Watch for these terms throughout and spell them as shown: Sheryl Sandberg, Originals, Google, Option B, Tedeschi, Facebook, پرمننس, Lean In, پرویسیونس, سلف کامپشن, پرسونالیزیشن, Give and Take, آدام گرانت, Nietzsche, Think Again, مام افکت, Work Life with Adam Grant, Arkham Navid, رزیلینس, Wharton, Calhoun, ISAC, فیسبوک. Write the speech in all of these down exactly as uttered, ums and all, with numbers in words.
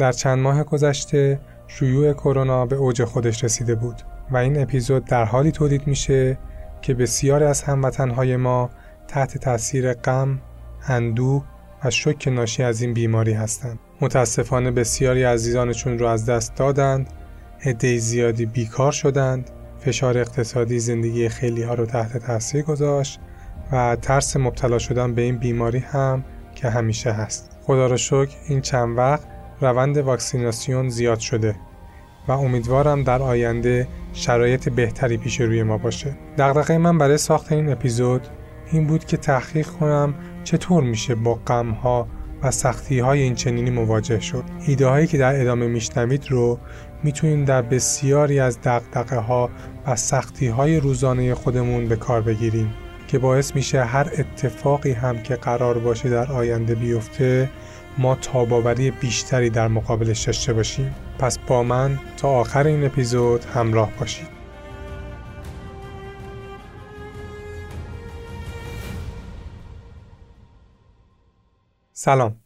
در چند ماه گذشته شیوع کرونا به اوج خودش رسیده بود و این اپیزود در حالی تولید میشه که بسیاری از هموطنهای ما تحت تاثیر غم، اندوه و شوک ناشی از این بیماری هستند. متاسفانه بسیاری عزیزانشون رو از دست دادند، عده زیادی بیکار شدند، فشار اقتصادی زندگی خیلی ها رو تحت تاثیر گذاشت و ترس مبتلا شدن به این بیماری هم که همیشه هست. خدا رو شکر این چند وقت روند واکسیناسیون زیاد شده و امیدوارم در آینده شرایط بهتری پیش روی ما باشه. دغدغه من برای ساخت این اپیزود این بود که تحقیق کنم چطور میشه با غم‌ها و سختی‌های این چنینی مواجه شد. ایده‌هایی که در ادامه میشنوید رو میتونیم در بسیاری از دغدغه‌ها و سختی‌های روزانه خودمون به کار بگیریم که باعث میشه هر اتفاقی هم که قرار باشه در آینده بیفته ما تاباوری بیشتری در مقابلش داشته باشیم. پس با من تا آخر این اپیزود همراه باشید. سلام،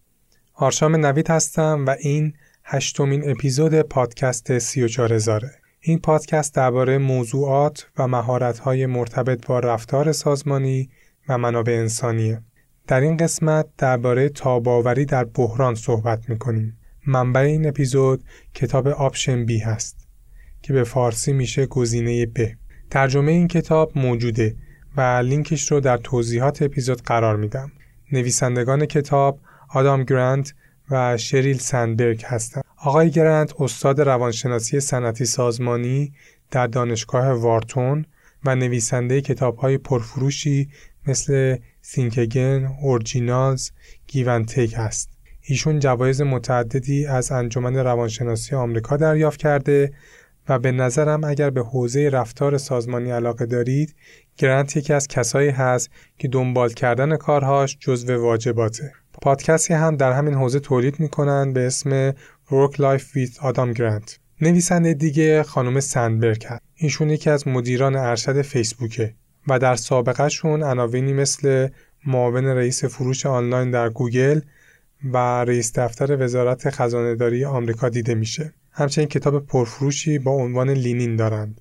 آرشام نوید هستم و این هشتمین اپیزود پادکست سی و چهار هزاره. این پادکست درباره موضوعات و مهارت‌های مرتبط با رفتار سازمانی و منابع انسانیه. در این قسمت درباره تاباوری در بحران صحبت می‌کنیم. منبع این اپیزود کتاب آپشن بی هست که به فارسی میشه گزینه ب. ترجمه این کتاب موجوده و لینکش رو در توضیحات اپیزود قرار میدم. نویسندگان کتاب آدام گرانت و شریل سندبرگ هستند. آقای گرانت استاد روانشناسی صنعتی سازمانی در دانشگاه وارتون و نویسنده کتاب‌های پرفروشی مثل Think Again، Originals، Give and Take هست. ایشون جوایز متعددی از انجمن روانشناسی آمریکا دریافت کرده و به نظرم اگر به حوزه رفتار سازمانی علاقه دارید، گرانت یکی از کسایی هست که دنبال کردن کارهاش جزو واجباته. پادکستی هم در همین حوزه تولید میکنن به اسم Work Life with Adam Grant. نویسنده دیگه خانم سندبرگ هست. اینشون یکی از مدیران ارشد فیسبوکه و در سابقه شون عناوینی مثل معاون رئیس فروش آنلاین در گوگل و رئیس دفتر وزارت خزانه‌داری آمریکا دیده میشه. همچنین کتاب پرفروشی با عنوان لینین دارند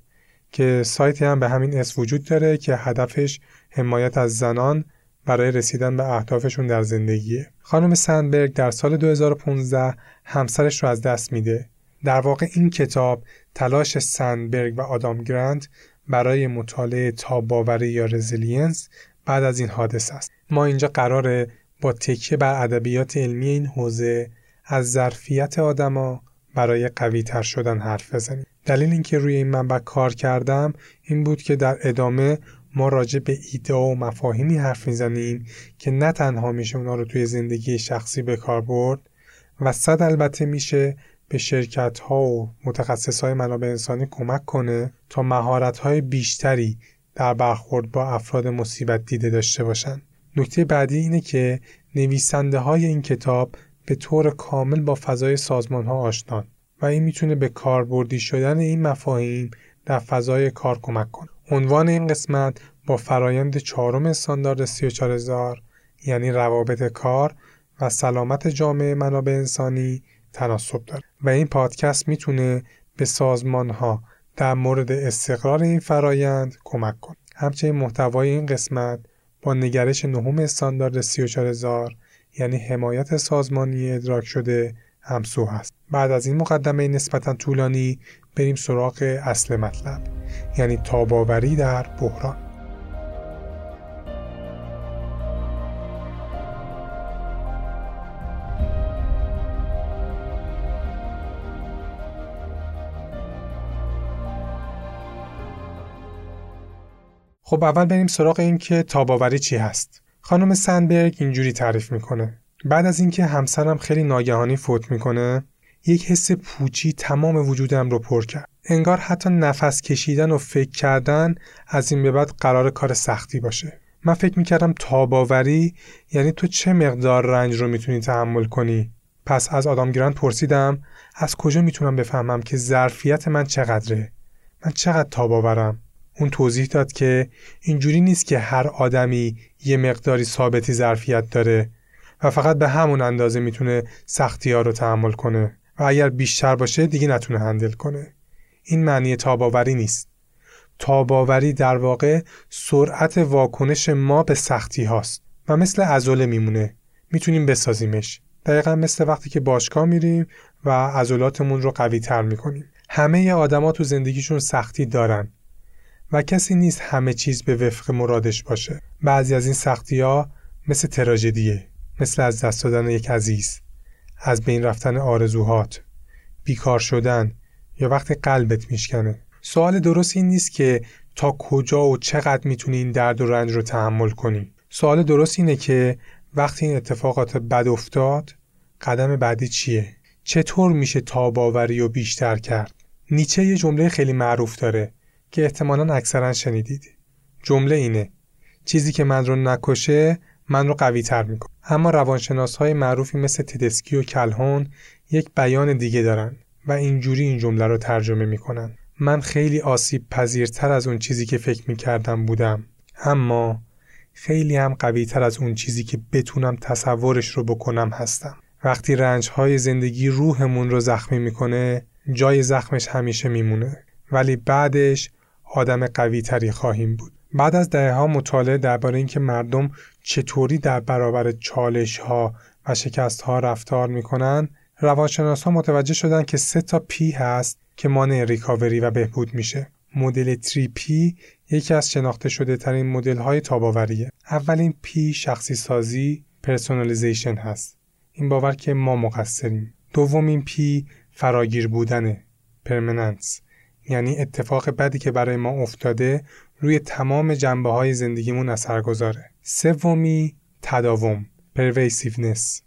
که سایتی هم به همین اسم وجود داره که هدفش حمایت از زنان برای رسیدن به اهدافشون در زندگیه. خانم سندبرگ در سال دو هزار و پانزده همسرش رو از دست میده. در واقع این کتاب تلاش سندبرگ و آدام گرانت برای مطالعه تاب‌آوری یا رزیلینس بعد از این حادثه است. ما اینجا قراره با تکیه بر ادبیات علمی این حوزه از ظرفیت آدما برای قوی تر شدن حرف بزنیم. دلیل اینکه روی این منبع کار کردم این بود که در ادامه ما راجع به ایده و مفاهیمی حرف میزنیم که نه تنها میشه اونا رو توی زندگی شخصی به کار برد و صد البته میشه به شرکت ها و متخصص های منابع انسانی کمک کنه تا مهارت های بیشتری در برخورد با افراد مصیبت دیده داشته باشن. نکته بعدی اینه که نویسنده های این کتاب به طور کامل با فضای سازمان ها آشنان و این میتونه به کاربردی شدن این مفاهیم در فضای کار کمک کنه. عنوان این قسمت با فرایند چهارم استاندارد سی و چهار هزار یعنی روابط کار و سلامت جامعه منابع انسانی تناسب داره و این پادکست میتونه به سازمان ها در مورد استقرار این فرایند کمک کنه. همچنین محتوای این قسمت با نگرش نهم استاندارد سی و چهار هزار یعنی حمایت سازمانی ادراک شده همسو هست. بعد از این مقدمه نسبتاً طولانی بریم سراغ اصل مطلب یعنی تاب‌آوری در بحران. خب اول بریم سراغ این که تاب‌آوری چی هست. خانم سندبرگ اینجوری تعریف میکنه: بعد از اینکه همسرم خیلی ناگهانی فوت میکنه، یک حس پوچی تمام وجودم رو پر کرد. انگار حتی نفس کشیدن و فکر کردن از این به بعد قرار کار سختی باشه. من فکر میکردم تاب‌آوری یعنی تو چه مقدار رنج رو میتونی تحمل کنی. پس از آدام گرانت پرسیدم از کجا میتونم بفهمم که ظرفیت من چقدره؟ من چقدر تاب‌آورم؟ اون توضیح داد که اینجوری نیست که هر آدمی یه مقداری ثابتی ظرفیت داره و فقط به همون اندازه میتونه سختی‌ها رو تحمل کنه. و اگر بیشتر باشه دیگه نتونه هندل کنه. این معنی تاب‌آوری نیست. تاب‌آوری در واقع سرعت واکنش ما به سختی هاست و مثل عضله میمونه. میتونیم بسازیمش. دقیقا مثل وقتی که باشگاه میریم و عضلاتمون رو قوی تر میکنیم. همه ی آدم ها تو زندگیشون سختی دارن و کسی نیست همه چیز به وفق مرادش باشه. بعضی از این سختی ها مثل تراژدیه، مثل از دست دادن یک عزیز، از بین رفتن آرزوهات، بیکار شدن یا وقتی قلبت میشکنه. سوال درست این نیست که تا کجا و چقدر میتونی این درد و رنج رو تحمل کنی. سوال درست اینه که وقتی این اتفاقات بد افتاد قدم بعدی چیه؟ چطور میشه تاب‌آوری رو بیشتر کرد؟ نیچه یه جمله خیلی معروف داره که احتمالاً اکثرا شنیدید. جمله اینه: چیزی که من رو نکشه من رو قوی تر میکنه. اما روانشناس‌های معروفی مثل تدسکی و کلهون یک بیان دیگه دارن و اینجوری این جمله رو ترجمه میکنن: من خیلی آسیب پذیرتر از اون چیزی که فکر میکردم بودم، اما خیلی هم قوی تر از اون چیزی که بتونم تصورش رو بکنم هستم. وقتی رنج‌های زندگی روحمون رو زخمی میکنه، جای زخمش همیشه میمونه، ولی بعدش آدم قوی تری خواهیم بود. بعد از دهه‌ها مطالعه درباره اینکه مردم چطوری در برابر چالش‌ها و شکست‌ها رفتار میکنن، روانشناس‌ها متوجه شدن که سه تا پی هست که مانع ریکاوری و بهبود میشه. مدل تری پی یکی از شناخته شده ترین مدل های تاب‌آوریه. اولین پی شخصی سازی، پرسونالیزیشن هست. این باور که ما مقصریم. دومین پی فراگیر بودنه، پرمننس. یعنی اتفاق بدی که برای ما افتاده روی تمام جنبه های زندگیمون اثرگذاره. سومی تداوم، پرویسیونس.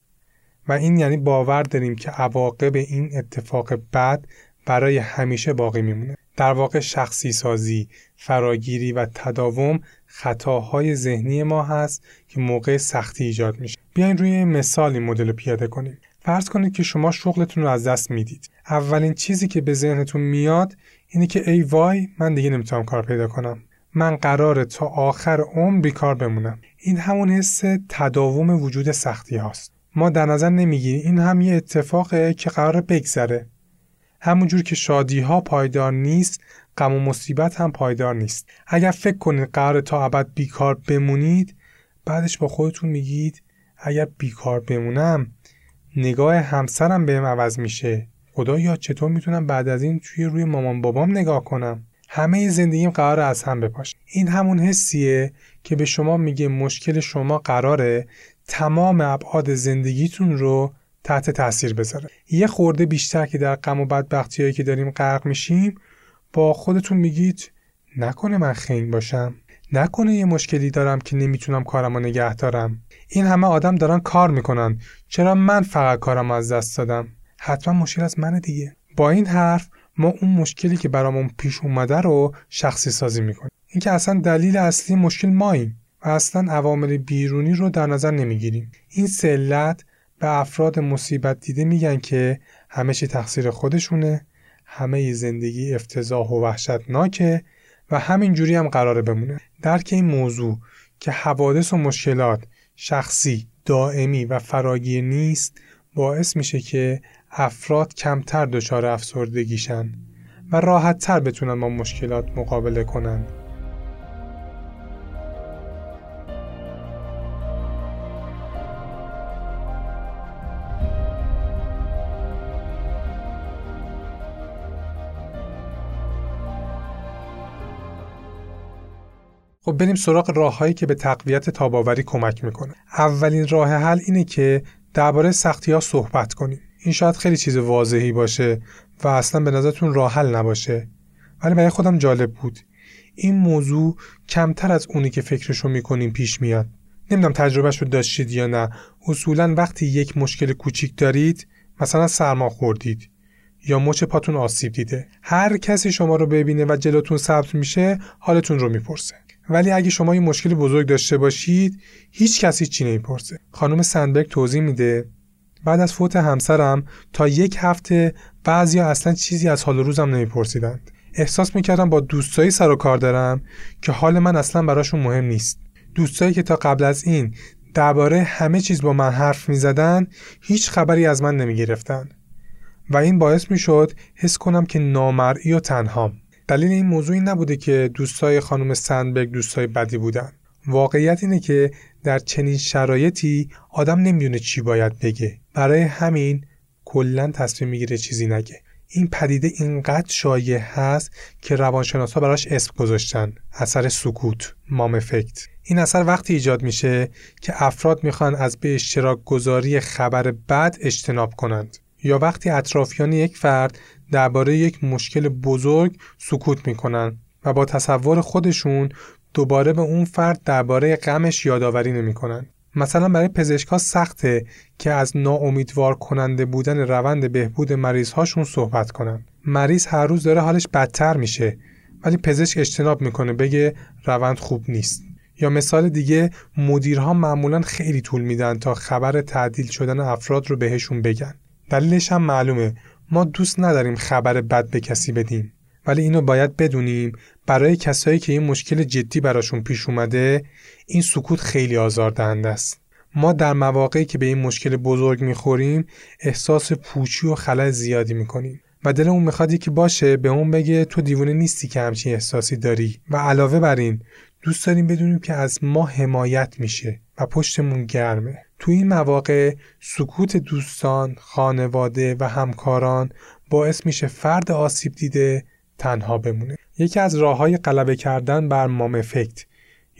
و این یعنی باور داریم که عواقب این اتفاق بد برای همیشه باقی میمونه. در واقع شخصی سازی، فراگیری و تداوم خطاهای ذهنی ما هست که موقع سختی ایجاد میشه. بیاین روی مثالی مدل پیاده کنیم. فرض کنید که شما شغلتون رو از دست میدید. اولین چیزی که به ذهنتون میاد اینه که ای وای، من دیگه نمیتونم کار پیدا کنم. من قراره تا آخر عمر بیکار بمونم. این همون حس تداوم وجود سختی هاست. ما در نظر نمیگیریم این هم یه اتفاقه که قراره بگذره. همونجور که شادی‌ها پایدار نیست، غم و مصیبت هم پایدار نیست. اگر فکر کنید قراره تا ابد بیکار بمونید، بعدش با خودتون میگید اگر بیکار بمونم، نگاه همسرم بهم عوض میشه. خدایا چطور میتونم بعد از این توی روی مامان بابام نگاه کنم؟ همه زندگیم قراره از هم بپاشه. این همون حسیه که به شما میگه مشکل شما قراره تمام ابعاد زندگیتون رو تحت تاثیر بذاره. یه خورده بیشتر که در غم و بدبختیایی که داریم غرق میشیم، با خودتون میگید نکنه من خنگ باشم، نکنه یه مشکلی دارم که نمیتونم کارمو نگه دارم. این همه آدم دارن کار میکنن، چرا من فقط کارم از دست دادم؟ حتما مشکل از منه دیگه. با این حرف ما اون مشکلی که برامون پیش اومده رو شخصی سازی میکنیم. این که اصلا دلیل اصلی مشکل ماییم و اصلا عوامل بیرونی رو در نظر نمیگیریم. این سلت به افراد مصیبت دیده میگن که همه چی تقصیر خودشونه، همه زندگی افتضاح و وحشتناکه و همینجوری هم قراره بمونه. درک این موضوع که حوادث و مشکلات شخصی، دائمی و فراگیر نیست، باعث میشه که افراد کمتر دچار افسردگیشن و راحتتر بتونن با مشکلات مقابله کنن. خب بریم سراغ راه‌هایی که به تقویت تاب‌آوری کمک میکنه. اولین راه حل اینه که درباره سختی‌ها صحبت کنیم. این شاید خیلی چیز واضحی باشه و اصلا به نظرتون راه حل نباشه، ولی برای خودم جالب بود. این موضوع کمتر از اونی که فکرشو میکنیم پیش میاد. نمیدونم تجربهش رو داشتید یا نه. اصولا وقتی یک مشکل کوچیک دارید، مثلا سرما خوردید یا مچ پاتون آسیب دیده، هر کسی شما رو ببینه و جلوتون ثبت میشه، حالتون رو میپرسه. ولی اگه شما یه مشکل بزرگ داشته باشید، هیچ کسی چی نمیپرسه. خانم سندبرگ توضیح میده: بعد از فوت همسرم تا یک هفته بعضیا اصلا چیزی از حال روزم نمیپرسیدند. احساس میکردم با دوستایی سر و کار دارم که حال من اصلا براشون مهم نیست. دوستایی که تا قبل از این درباره همه چیز با من حرف میزدن، هیچ خبری از من نمیگرفتن و این باعث می شد حس کنم که نامرئی و تنهام. دلیل این موضوع این نبوده که دوستای خانم سندبرگ دوستای بدی بودن. واقعیت اینه که در چنین شرایطی آدم نمیدونه چی باید بگه. برای همین کلاً تصمیم میگیره چیزی نگه. این پدیده اینقدر شایع هست که روانشناسا براش اسم گذاشتن، اثر سکوت، مام افکت. این اثر وقتی ایجاد میشه که افراد میخوان از به اشتراک گذاری خبر بد اجتناب کنند، یا وقتی اطرافیان یک فرد درباره یک مشکل بزرگ سکوت میکنن و با تصور خودشون دوباره به اون فرد درباره غمش یادآوری نمیکنن. مثلا برای پزشکا سخته که از ناامیدوار کننده بودن روند بهبود مریض هاشون صحبت کنن. مریض هر روز داره حالش بدتر میشه ولی پزشک اجتناب میکنه بگه روند خوب نیست. یا مثال دیگه، مدیرها معمولا خیلی طول میدن تا خبر تعدیل شدن افراد رو بهشون بگن. دلیلش هم معلومه، ما دوست نداریم خبر بد به کسی بدیم، ولی اینو باید بدونیم برای کسایی که این مشکل جدی براشون پیش اومده این سکوت خیلی آزاردهنده است. ما در مواقعی که به این مشکل بزرگ میخوریم احساس پوچی و خلأ زیادی میکنیم و دلمون میخواد که باشه به اون بگه تو دیوونه نیستی که همچین احساسی داری، و علاوه بر این دوست داریم بدونیم که از ما حمایت میشه و پشتمون گرمه. تو این مواقع سکوت دوستان، خانواده و همکاران باعث میشه فرد آسیب دیده تنها بمونه. یکی از راه‌های غلبه کردن بر مام افکت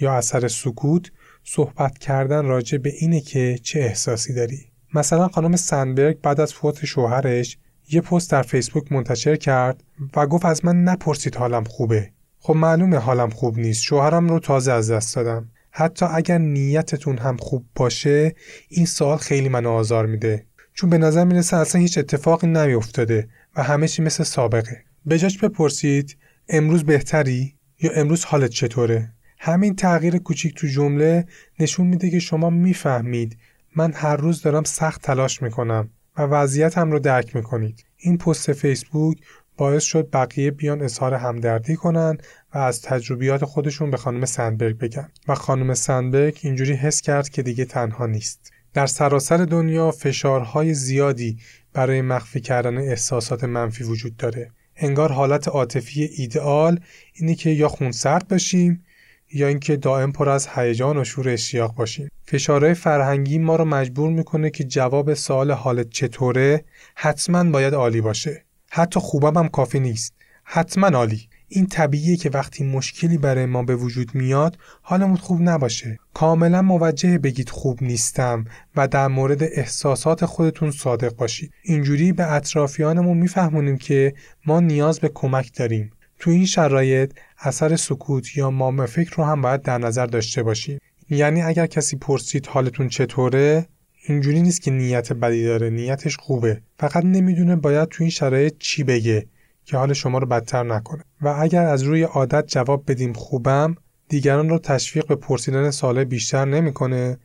یا اثر سکوت، صحبت کردن راجع به اینه که چه احساسی داری. مثلا خانم سندبرگ بعد از فوت شوهرش یه پست در فیسبوک منتشر کرد و گفت از من نپرسید حالم خوبه. خب معلومه حالم خوب نیست، شوهرم رو تازه از دست دادم. حتی اگر نیتتون هم خوب باشه این سوال خیلی منو آزار میده، چون به نظر میرسه اصلا هیچ اتفاقی نیفتاده و همه چی مثل سابقه. بجاش بپرسید امروز بهتری یا امروز حالت چطوره. همین تغییر کوچیک تو جمله نشون میده که شما میفهمید من هر روز دارم سخت تلاش میکنم و وضعیتم رو درک میکنید. این پست فیسبوک باعث شد بقیه بیان اظهار همدردی کنن و از تجربیات خودشون به خانم سندبرگ بگن و خانم سندبرگ اینجوری حس کرد که دیگه تنها نیست. در سراسر دنیا فشارهای زیادی برای مخفی کردن احساسات منفی وجود داره. انگار حالت عاطفی ایدئال اینه که یا خونسرد باشیم یا اینکه دائم پر از هیجان و شور اشتیاق باشیم. فشارهای فرهنگی ما رو مجبور میکنه که جواب سوال حالت چطوره حتما باید عالی باشه. حتی خوبم هم کافی نیست، حتما عالی. این طبیعیه که وقتی مشکلی برای ما به وجود میاد حالمون خوب نباشه. کاملا موجه بگید خوب نیستم و در مورد احساسات خودتون صادق باشید. اینجوری به اطرافیانمون میفهمونیم که ما نیاز به کمک داریم. تو این شرایط اثر سکوت یا مام فکر رو هم باید در نظر داشته باشیم. یعنی اگر کسی پرسید حالتون چطوره، اینجوری نیست که نیت بدی داره، نیتش خوبه، فقط نمیدونه باید تو این شرایط چی بگه که حال شما رو بدتر نکنه. و اگر از روی عادت جواب بدیم خوبم، دیگران رو تشویق به پرسیدن سوال بیشتر نمیکنه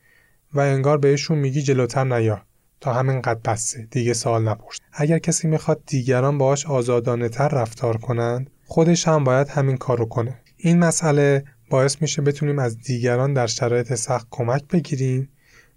و انگار بهشون میگی جلوتر نیا، تا همینقدر بسه، دیگه سوال نپرس. اگر کسی میخواد دیگران باهاش آزادانه تر رفتار کنند، خودش هم باید همین کارو کنه. این مسئله باعث میشه بتونیم از دیگران در شرایط سخت کمک بگیریم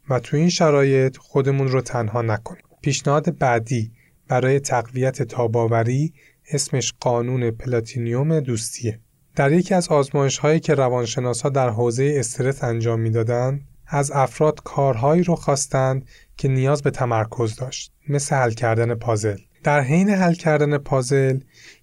و تو این شرایط خودمون رو تنها نکنیم. پیشنهاد بعدی برای تقویت تاباوری اسمش قانون پلاتینیوم دوستیه. در یکی از آزمایش‌هایی که روانشناسا در حوزه استرس انجام می‌دادن، از افراد کارهایی رو خواستند که نیاز به تمرکز داشت، مثل حل کردن پازل. در حین حل کردن پازل،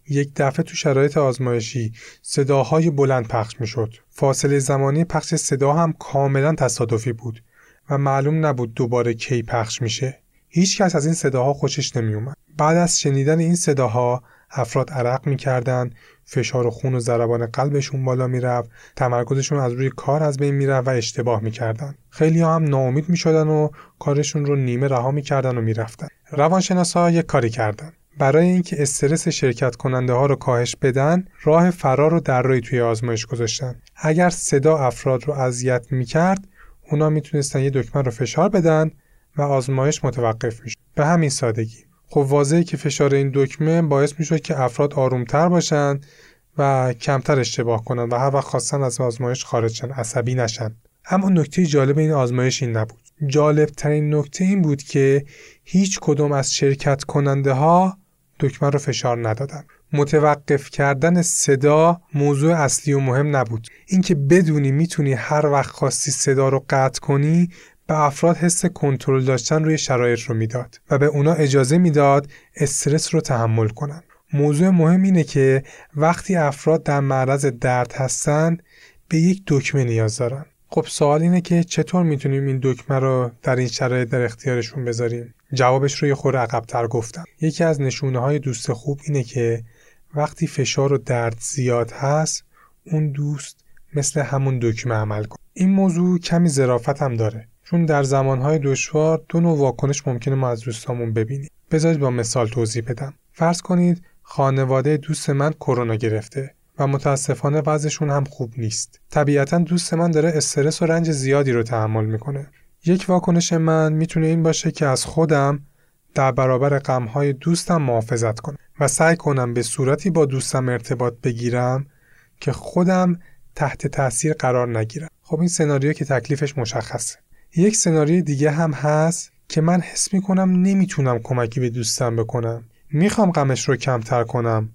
یک دفعه تو شرایط آزمایشی صداهای بلند پخش می‌شد. فاصله زمانی پخش صدا هم کاملاً تصادفی بود و معلوم نبود دوباره کی پخش میشه. هیچ کس از این صداها خوشش نمی‌اومد. بعد از شنیدن این صداها افراد عرق می‌کردن، فشار خون و ضربان قلبشون بالا می‌رفت، تمرکزشون از روی کار از بین می‌رفت و اشتباه می‌کردن. خیلی‌ها هم ناامید می‌شدن و کارشون رو نیمه رها می‌کردن و می‌رفتن. روانشناسا یک کاری کردن. برای اینکه استرس شرکت کننده ها رو کاهش بدن، راه فرار رو در روی توی آزمایش گذاشتن. اگر صدا افراد رو اذیت می‌کرد، اونا می‌تونستن یه دکمه رو فشار بدن و آزمایش متوقف می‌شد. به همین سادگی. خب واضحه که فشار این دکمه باعث میشه که افراد آرومتر باشن و کمتر اشتباه کنن و هر وقت خواستن از آزمایش خارج شن، عصبی نشن. اما نکته جالب این آزمایش این نبود. جالب ترین نکته این بود که هیچ کدوم از شرکت کننده ها دکمه رو فشار ندادن. متوقف کردن صدا موضوع اصلی و مهم نبود. اینکه بدونی میتونی هر وقت خواستی صدا رو قطع کنی به افراد حس کنترل داشتن روی شرایط رو میداد و به اونا اجازه میداد استرس رو تحمل کنن. موضوع مهم اینه که وقتی افراد در معرض درد هستن به یک دکمه نیاز دارن. خب سوال اینه که چطور میتونیم این دکمه رو در این شرایط در اختیارشون بذاریم؟ جوابش رو یه خورده عقب‌تر گفتم. یکی از نشونه‌های دوست خوب اینه که وقتی فشار و درد زیاد هست اون دوست مثل همون دکمه عمل کنه. این موضوع کمی ظرافت هم داره، چون در زمانهای دشوار دو نوع واکنش ممکنه ما از دوستامون ببینیم. بذارید با مثال توضیح بدم. فرض کنید خانواده دوست من کرونا گرفته و متاسفانه وضعشون هم خوب نیست. طبیعتاً دوست من داره استرس و رنج زیادی رو تحمل میکنه. یک واکنش من میتونه این باشه که از خودم در برابر غم‌های دوستم محافظت کنم و سعی کنم به صورتی با دوستم ارتباط بگیرم که خودم تحت تاثیر قرار نگیرم. خب این سناریو که تکلیفش مشخصه. یک سناریوی دیگه هم هست که من حس میکنم نمیتونم کمکی به دوستم بکنم. میخوام غمش رو کمتر کنم،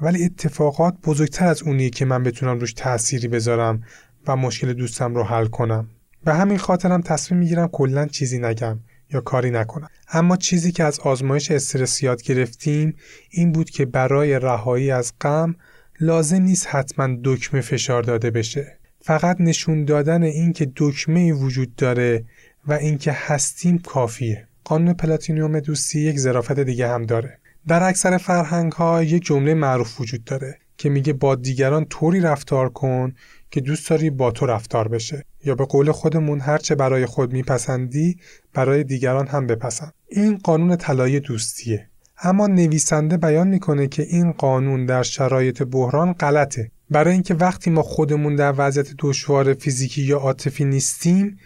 ولی اتفاقات بزرگتر از اونیه که من بتونم روش تأثیری بذارم و مشکل دوستم رو حل کنم. به همین خاطرم تصمیم میگیرم کلاً چیزی نگم یا کاری نکنم. اما چیزی که از آزمایش استرس یاد گرفتیم این بود که برای رهایی از غم لازم نیست حتما دکمه فشار داده بشه. فقط نشون دادن این که دکمه‌ای وجود داره و اینکه هستیم کافیه. قانون پلاتینیوم دوستی یک ظرافت دیگه هم داره. در اکثر فرهنگ‌ها یک جمله معروف وجود داره که میگه با دیگران طوری رفتار کن که دوست داری با تو رفتار بشه، یا به قول خودمون هرچه برای خود میپسندی برای دیگران هم بپسند. این قانون طلایی دوستیه. اما نویسنده بیان میکنه که این قانون در شرایط بحران غلطه، برای اینکه وقتی ما خودمون در وضعیت دشوار فیزیکی یا عاطفی نیستیم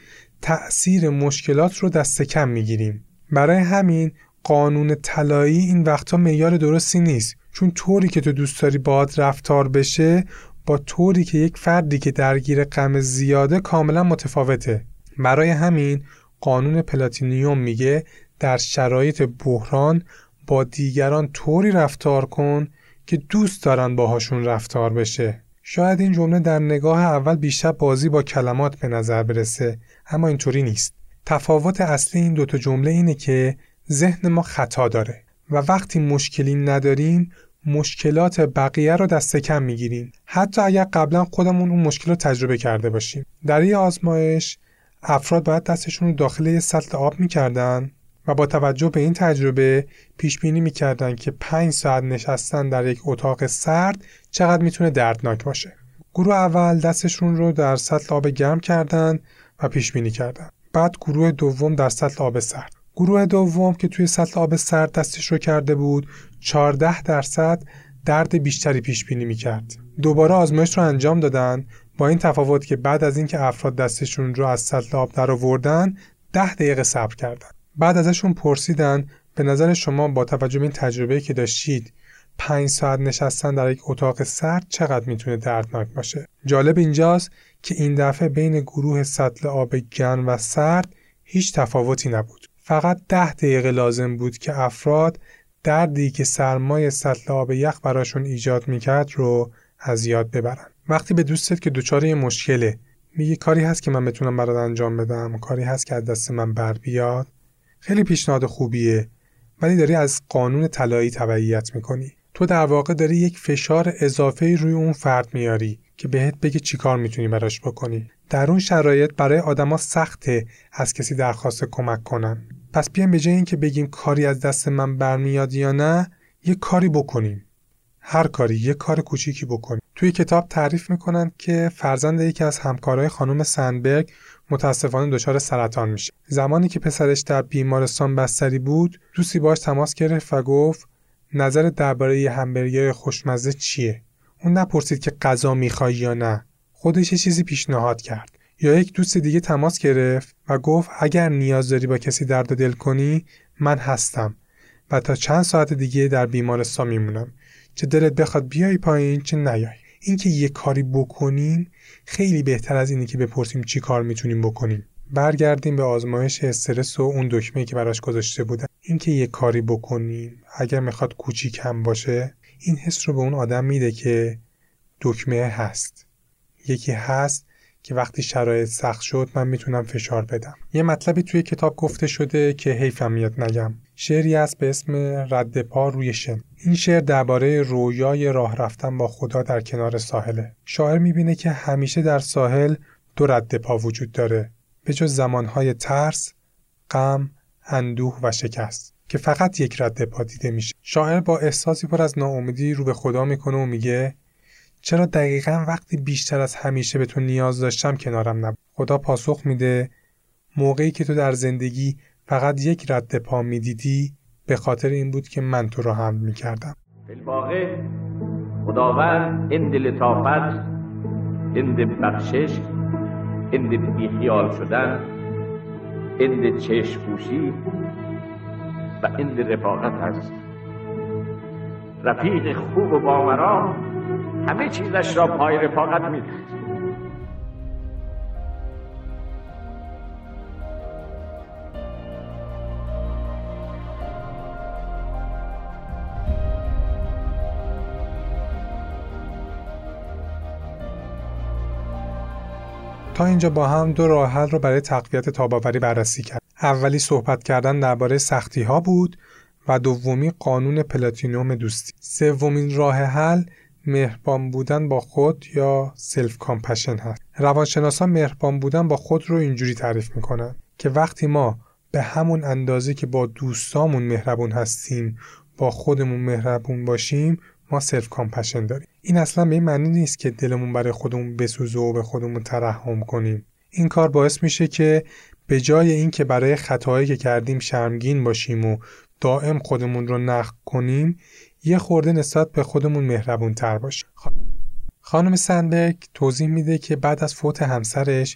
تأثیر مشکلات رو دست کم میگیریم. برای همین قانون طلایی این وقتا معیار درستی نیست، چون طوری که تو دوست داری باهات رفتار بشه با طوری که یک فردی که درگیر غم زیاده کاملا متفاوته. برای همین قانون پلاتینیوم میگه در شرایط بحران با دیگران طوری رفتار کن که دوست دارن باهاشون رفتار بشه. شاید این جمله در نگاه اول بیشتر بازی با کلمات به نظر برسه، اما اینطوری نیست. تفاوت اصلی این دوتا جمله اینه که ذهن ما خطا داره و وقتی مشکلی نداریم مشکلات بقیه رو دست کم میگیریم، حتی اگر قبلا خودمون اون مشکل رو تجربه کرده باشیم. در یه آزمایش افراد باید دستشون رو داخل یه سطل آب میکردن و با توجه به این تجربه پیش بینی میکردن که پنج ساعت نشستن در یک اتاق سرد چقدر میتونه دردناک باشه. گروه اول دستشون رو در سطل آب گرم کردن و پیش بینی کردن. بعد گروه دوم در سطل آب سرد. گروه دوم که توی سطل آب سرد دستش رو کرده بود چهارده درصد درد بیشتری پیش بینی میکرد. دوباره آزمایش رو انجام دادن، با این تفاوت که بعد از اینکه افراد دستشون رو از سطل آب در آوردن ده دقیقه صبر کردن. بعد ازشون پرسیدن به نظر شما با توجه به این تجربه‌ای که داشتید پنج ساعت نشستن در یک اتاق سرد چقدر میتونه دردناک باشه. جالب اینجاست که این دفعه بین گروه سطل آب گرم و سرد هیچ تفاوتی نبود. فقط ده دقیقه لازم بود که افراد دردی که سرمای سطل آب یخ براشون ایجاد میکرد رو از یاد ببرن. وقتی به دوستت که دوچاره یه مشکله میگه کاری هست که من بتونم برات انجام بدم، کاری هست که از دست من بر بیاد، خیلی پیشنهاد خوبیه، ولی داری از قانون طلایی تبعیت میکنی. تو در واقع داری یک فشار اضافه روی اون فرد میاری که بهت بگه چیکار میتونی براش بکنی. در اون شرایط برای آدما سخته از کسی درخواست کمک کنن. پس بیایم به جای اینکه بگیم کاری از دست من برمیاد یا نه، یه کاری بکنیم. هر کاری، یه کار کوچیکی بکنیم. توی کتاب تعریف میکنن که فرزند یکی از همکارای خانم سندبرگ متاسفانه دچار سرطان میشه. زمانی که پسرش در بیمارستان بستری بود، دوستی باهاش تماس گرفت و گفت نظر درباره همبرگر خوشمزه چیه؟ اون نپرسید که غذا میخوای یا نه، خودش یه چیزی پیشنهاد کرد. یا یک دوست دیگه تماس گرفت و گفت اگر نیاز داری با کسی درد دل کنی من هستم و تا چند ساعت دیگه در بیمارستان میمونم، چه دلت بخواد بیای پایین چه نیای. اینکه یه کاری بکنیم خیلی بهتر از اینه که بپرسیم چی کار میتونیم بکنیم. برگردیم به آزمایش استرس و اون دکمه‌ای که براش گذاشته بودم. اینکه یه کاری بکنیم اگر میخواد کوچیک هم باشه، این حس رو به اون آدم میده که دکمه هست، یکی هست که وقتی شرایط سخت شد من میتونم فشار بدم. یه مطلبی توی کتاب گفته شده که حیفم میاد نگم. شعری هست به اسم رد پا روی شن. این شعر درباره رویای راه رفتن با خدا در کنار ساحله. شاعر میبینه که همیشه در ساحل دو رد پا وجود داره، به جز زمانهای ترس، غم، اندوه و شکست که فقط یک رد پا دیده میشه. شاعر با احساسی پر از ناامیدی رو به خدا میکنه و میگه چرا دقیقاً وقتی بیشتر از همیشه به تو نیاز داشتم کنارم نبود؟ خدا پاسخ میده موقعی که تو در زندگی فقط یک رد پا میدیدی به خاطر این بود که من تو رو حمل میکردم. بالواقع خداوند این لطافت، این بخشش، این بیخیال شدن، این چشم‌پوشی و این رفاقت هست. رفیق خوب و بامرام همه چیزش را پای رفاقت میده. تا اینجا با هم دو راه حل رو برای تقویت تاب‌آوری بررسی کرد. اولی صحبت کردن درباره سختی‌ها بود و دومی قانون پلاتینوم دوستی. سومین راه حل مهربان بودن با خود یا سلف کامپشن هست. روانشناسان مهربان بودن با خود رو اینجوری تعریف میکنن که وقتی ما به همون اندازه که با دوستامون مهربون هستیم با خودمون مهربون باشیم، ما سلف کامپشن داریم. این اصلا به این معنی نیست که دلمون برای خودمون بسوزه و به خودمون ترحم کنیم. این کار باعث میشه که به جای اینکه برای خطاهایی که کردیم شرمگین باشیم و دائم خودمون رو نقد کنیم، یه خورده نسبت به خودمون مهربون تر باشه. خانم سندبرگ توضیح میده که بعد از فوت همسرش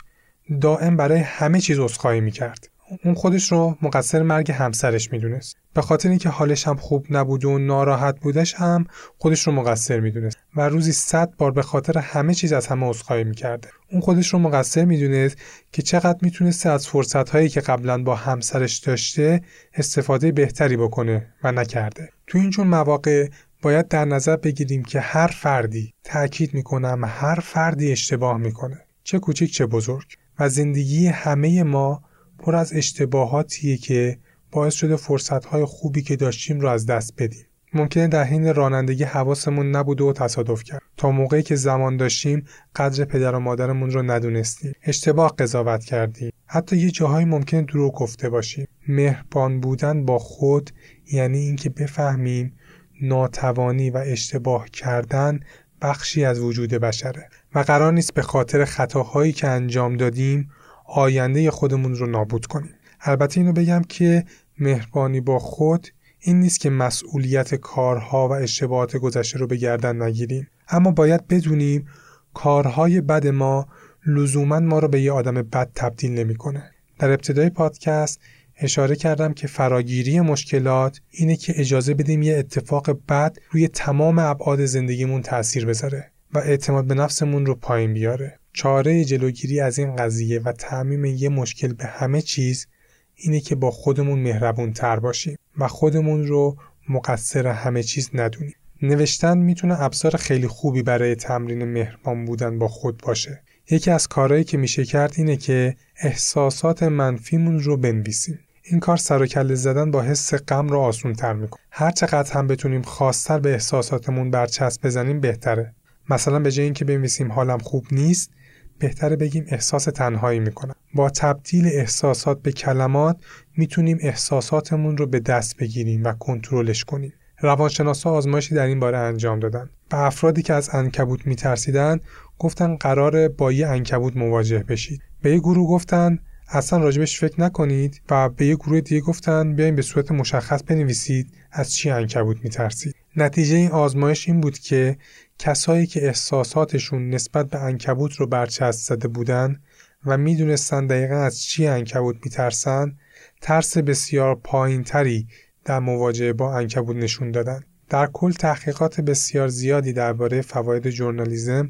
دائم برای همه چیز عذرخواهی میکرد. اون خودش رو مقصر مرگ همسرش میدونست. به خاطر اینکه حالش هم خوب نبود و ناراحت بودش هم خودش رو مقصر میدونست و روزی صد بار به خاطر همه چیز از همه عذرخواهی میکرد. اون خودش رو مقصر میدونست که چقدر میتونست از فرصت‌هایی که قبلا با همسرش داشته استفاده بهتری بکنه و نکرده. تو این جور مواقع باید در نظر بگیریم که هر فردی، تأکید میکنم هر فردی، اشتباه میکنه، چه کوچیک چه بزرگ، و زندگی همه ما پر از اشتباهاتیه که باعث شده فرصت‌های خوبی که داشتیم رو از دست بدیم. ممکنه در حین رانندگی حواسمون نبود و تصادف کرد. تا موقعی که زمان داشتیم قدر پدر و مادرمون رو ندونستیم. اشتباه قضاوت کردیم. حتی یه جاهایی ممکنه دروغ گفته باشیم. مهربان بودن با خود یعنی اینکه بفهمیم ناتوانی و اشتباه کردن بخشی از وجود بشره و قرار نیست به خاطر خطاهایی که انجام دادیم آینده خودمون رو نابود کنیم. البته اینو بگم که مهربانی با خود این نیست که مسئولیت کارها و اشتباهات گذشته رو به گردن نگیریم، اما باید بدونیم کارهای بد ما لزوماً ما رو به یه آدم بد تبدیل نمی‌کنه. در ابتدای پادکست اشاره کردم که فراگیری مشکلات اینه که اجازه بدیم یه اتفاق بد روی تمام ابعاد زندگیمون تأثیر بذاره و اعتماد به نفسمون رو پایین بیاره. چاره جلوگیری از این قضیه و تعمیم یه مشکل به همه چیز اینه که با خودمون مهربون تر باشیم و خودمون رو مقصر همه چیز ندونیم. نوشتن میتونه ابزار خیلی خوبی برای تمرین مهربان بودن با خود باشه. یکی از کارهایی که میشه کرد اینه که احساسات منفیمون رو بنویسیم. این کار سر و کله زدن با حس غم رو آسان‌تر میکنه. هر چقدر هم بتونیم خاص‌تر به احساساتمون برچسب بزنیم بهتره. مثلا به جای اینکه بنویسیم حالم خوب نیست، بهتره بگیم احساس تنهایی میکنم. با تبدیل احساسات به کلمات میتونیم احساساتمون رو به دست بگیریم و کنترلش کنیم. روانشناسا آزمایشی در این باره انجام دادن. به افرادی که از عنکبوت میترسیدن گفتن قراره با یه عنکبوت مواجه بشید. به یه گروه گفتن اصلا راجبش فکر نکنید و به یه گروه دیگه گفتن بیاین به صورت مشخص بنویسید از چی عنکبوت میترسید. نتیجه این آزمایش این بود که کسایی که احساساتشون نسبت به عنکبوت رو برچسب زده بودن و میدونستن دقیقاً از چی عنکبوت میترسن، ترس بسیار پایینتری در مواجهه با عنکبوت نشون دادن. در کل تحقیقات بسیار زیادی درباره فواید ژورنالیزم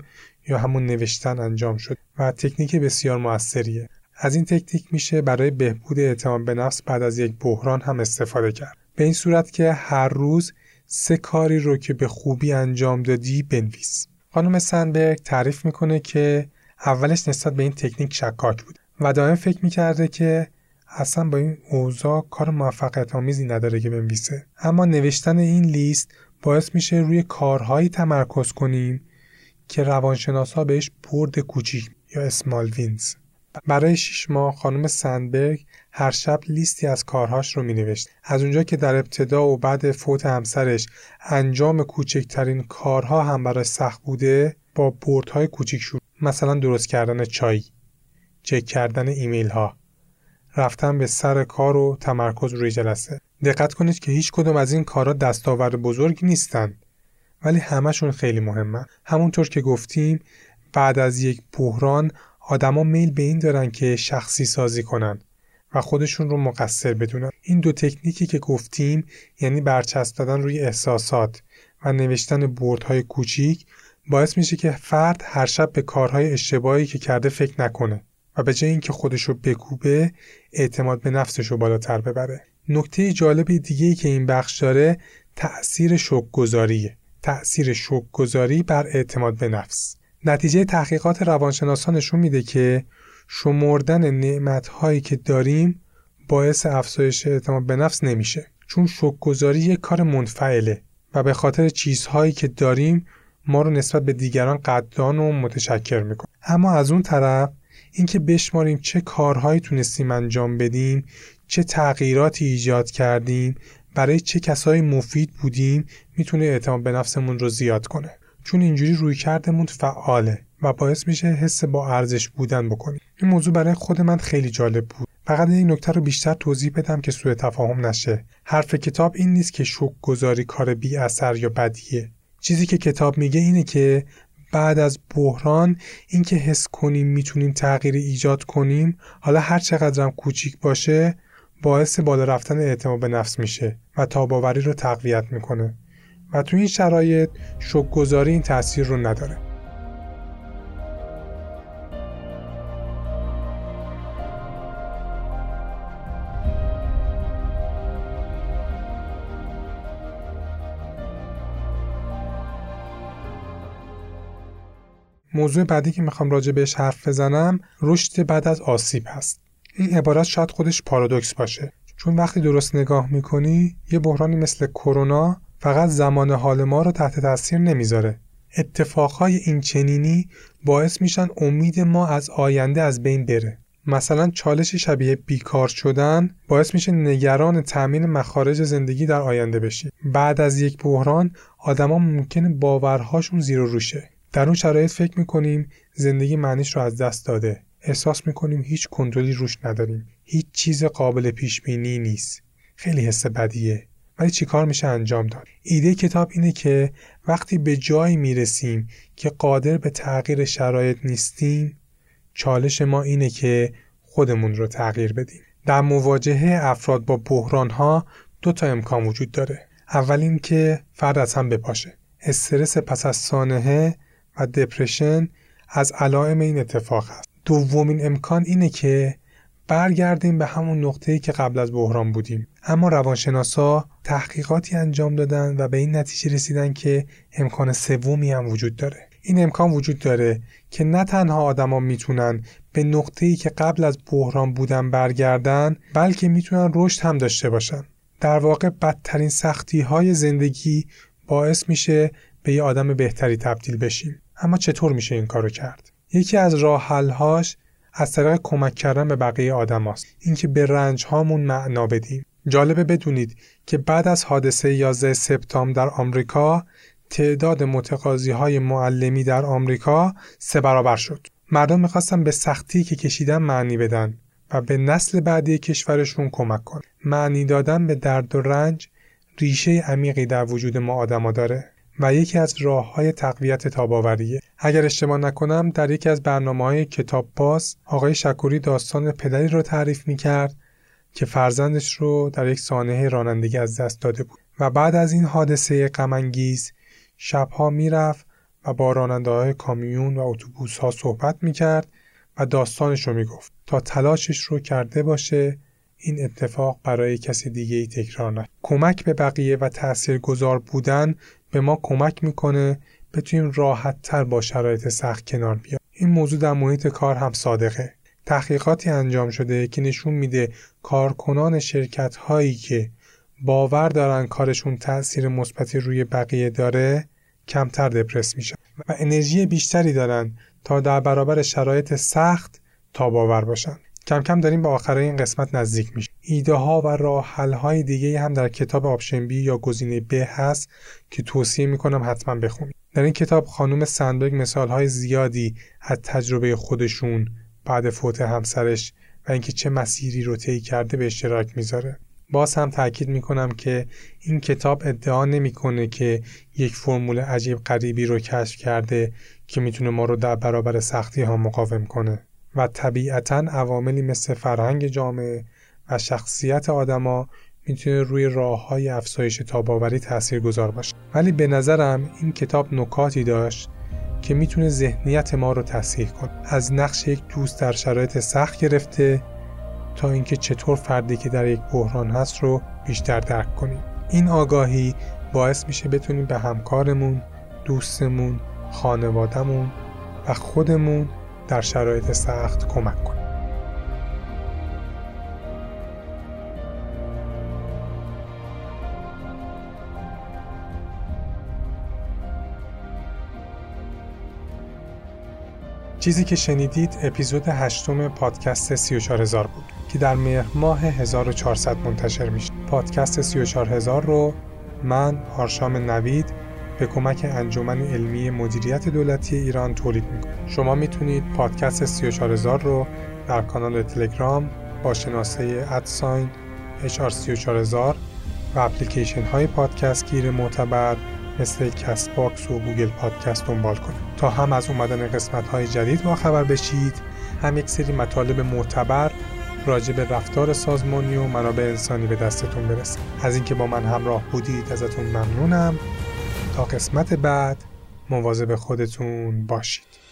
یا همون نوشتن انجام شد و تکنیک بسیار موثریه. از این تکنیک میشه برای بهبود اعتماد به نفس بعد از یک بحران هم استفاده کرد. به این صورت که هر روز سه کاری رو که به خوبی انجام دادی بنویس. خانم سندبرگ تعریف میکنه که اولش نسبت به این تکنیک شکاک بود و دائم فکر میکرده که اصلا با این اوضاع کار موفقیت آمیزی نداره که بنویسه. اما نوشتن این لیست باعث میشه روی کارهایی تمرکز کنیم که روانشناسا بهش برد کوچیک یا اسمال وینز. برای شش ماه خانم سندبرگ هر شب لیستی از کارهاش رو مینوشت. از اونجا که در ابتدا و بعد فوت همسرش انجام کوچکترین کارها هم برای سخت بوده، با بردهای کوچیک شروع. مثلا درست کردن چای، چک کردن ایمیل ها، رفتن به سر کار و تمرکز روی جلسه. دقت کنید که هیچ کدوم از این کارها دستاورد بزرگی نیستن، ولی همشون خیلی مهمه. همونطور که گفتیم بعد از یک بحران آدما میل به این دارن که شخصی سازی کنن و خودشون رو مقصر بدونن. این دو تکنیکی که گفتیم، یعنی برچسب دادن روی احساسات و نوشتن بردهای کوچیک، باعث میشه که فرد هر شب به کارهای اشتباهی که کرده فکر نکنه و به جای اینکه خودشو بکوبه، اعتماد به نفسشو بالاتر ببره. نکته جالب دیگه‌ای که این بخش داره تأثیر شوک‌گذاریه. تأثیر شوک‌گذاری بر اعتماد به نفس. نتیجه تحقیقات روانشناسان نشون میده که شمردن نعمت‌هایی که داریم باعث افزایش اعتماد به نفس نمیشه، چون شوک‌گذاری یک کار منفعله و به خاطر چیزهایی که داریم ما رو نسبت به دیگران قدردان و متشکر میکنه. اما از اون طرف اینکه بشماریم چه کارهایی تونستیم انجام بدیم، چه تغییراتی ایجاد کردیم، برای چه کسایی مفید بودیم، میتونه اعتماد به نفسمون رو زیاد کنه، چون اینجوری رویکردمون فعاله و باعث میشه حس با ارزش بودن بکنیم. این موضوع برای خود من خیلی جالب بود. فقط این نکته رو بیشتر توضیح بدم که سوء تفاهم نشه. حرف کتاب این نیست که شوک‌گذاری کار بی اثر یا بدیه. چیزی که کتاب میگه اینه که بعد از بحران این که حس کنیم میتونیم تغییری ایجاد کنیم، حالا هر چقدرم کوچیک باشه، باعث بالا رفتن اعتماد به نفس میشه و تاباوری رو تقویت میکنه و تو این شرایط شوک‌گذاری این تأثیر رو نداره. موضوع بعدی که میخوام راجع بهش حرف بزنم رشد بعد از آسیب هست. این عبارت شاید خودش پارادوکس باشه، چون وقتی درست نگاه میکنی یه بحرانی مثل کرونا فقط زمان حال ما رو تحت تاثیر نمیذاره. اتفاقهای این چنینی باعث میشن امید ما از آینده از بین بره. مثلا چالش شبیه بیکار شدن باعث میشه نگران تامین مخارج زندگی در آینده بشی. بعد از یک بحران آدما ممکنه باورهاشون زیر و رو شه. در اون شرایط فکر میکنیم زندگی معنیش رو از دست داده. احساس میکنیم هیچ کنترلی روش نداریم. هیچ چیز قابل پیش بینی نیست. خیلی حس بدیه. ولی چی کار میشه انجام داد؟ ایده کتاب اینه که وقتی به جایی میرسیم که قادر به تغییر شرایط نیستیم، چالش ما اینه که خودمون رو تغییر بدیم. در مواجهه افراد با بحرانها دو تا امکان وجود داره. اول این که فرد از هم بپاشه. استرس پس از سانحه و دپرشن از علائم این اتفاق است. دومین امکان اینه که برگردیم به همون نقطه‌ای که قبل از بحران بودیم. اما روانشناسا تحقیقاتی انجام دادن و به این نتیجه رسیدن که امکان سومی هم وجود داره. این امکان وجود داره که نه تنها آدما میتونن به نقطه‌ای که قبل از بحران بودن برگردن، بلکه میتونن رشد هم داشته باشن. در واقع بدترین سختی‌های زندگی باعث میشه به یه آدم بهتری تبدیل بشیم. اما چطور میشه این کارو کرد؟ یکی از راه‌حل‌هاش از طریق کمک کردن به بقیه آدماست. اینکه به رنج هامون معنا بدیم. جالبه بدونید که بعد از حادثه یازده سپتامبر در آمریکا تعداد متقاضی‌های معلمی در آمریکا سه برابر شد. مردم می‌خواستن به سختی که کشیدن معنی بدن و به نسل بعدی کشورشون کمک کنن. معنی دادن به درد و رنج ریشه عمیقی در وجود ما آدما داره و یکی از راه‌های تقویت تاباوریه. اگر اشتباه نکنم در یکی از برنامه‌های کتاب باز آقای شکوری داستان پدری رو تعریف می‌کرد که فرزندش رو در یک سانحه رانندگی از دست داده بود و بعد از این حادثه غم‌انگیز شب‌ها می‌رفت و با راننده‌های کامیون و اتوبوس‌ها صحبت می‌کرد و داستانش رو میگفت تا تلاشش رو کرده باشه این اتفاق برای کسی دیگه ای تکرار نشه. کمک به بقیه و تاثیرگذار بودن به ما کمک میکنه بتونیم راحت تر با شرایط سخت کنار بیایم. این موضوع در محیط کار هم صادقه. تحقیقاتی انجام شده که نشون میده کارکنان شرکت هایی که باور دارن کارشون تأثیر مثبتی روی بقیه داره کمتر دپرس میشن و انرژی بیشتری دارن تا در برابر شرایط سخت تا باور باشن. کم کم داریم به آخر این قسمت نزدیک میشیم. ایده ها و راه حل های دیگه هم در کتاب آپشن بی یا گزینه ب هست که توصیه میکنم حتما بخونید. در این کتاب خانم سندبرگ مثال های زیادی از تجربه خودشون بعد فوت همسرش و اینکه چه مسیری رو طی کرده به اشتراک میذاره. باز هم تأکید میکنم که این کتاب ادعا نمیکنه که یک فرمول عجیب غریبی رو کشف کرده که میتونه ما رو در برابر سختی ها مقاوم کنه و طبیعتاً عواملی مثل فرهنگ جامعه و شخصیت آدما میتونه روی راه‌های افزایش تاباوری تاثیرگذار باشه. ولی به نظرم این کتاب نکاتی داشت که میتونه ذهنیت ما رو تصحیح کنه، از نقش یک دوست در شرایط سخت گرفته تا اینکه چطور فردی که در یک بحران هست رو بیشتر درک کنیم. این آگاهی باعث میشه بتونیم به همکارمون، دوستمون، خانوادهمون و خودمون در شرایط سخت کمک کنیم. چیزی که شنیدید اپیزود هشتم پادکست سی و چهار هزار بود که در مهر ماه هزار و چهارصد منتشر میشه. پادکست سی و چهار هزار رو من آرشام نوید به کمک انجمن علمی مدیریت دولتی ایران تولید میکنم. شما میتونید پادکست سی و چهار هزار رو در کانال تلگرام با شناسه ادساین اچ آر سی و چهار هزار و اپلیکیشن های پادکست گیر معتبر مثل کست باکس و گوگل پادکست دنبال کنید تا هم از اومدن قسمت های جدید باخبر بشید، هم یک سری مطالب معتبر راجع به رفتار سازمانی و منابع انسانی به دستتون برسه. از اینکه با من همراه بودید ازتون ممنونم. تا قسمت بعد مواظب خودتون باشید.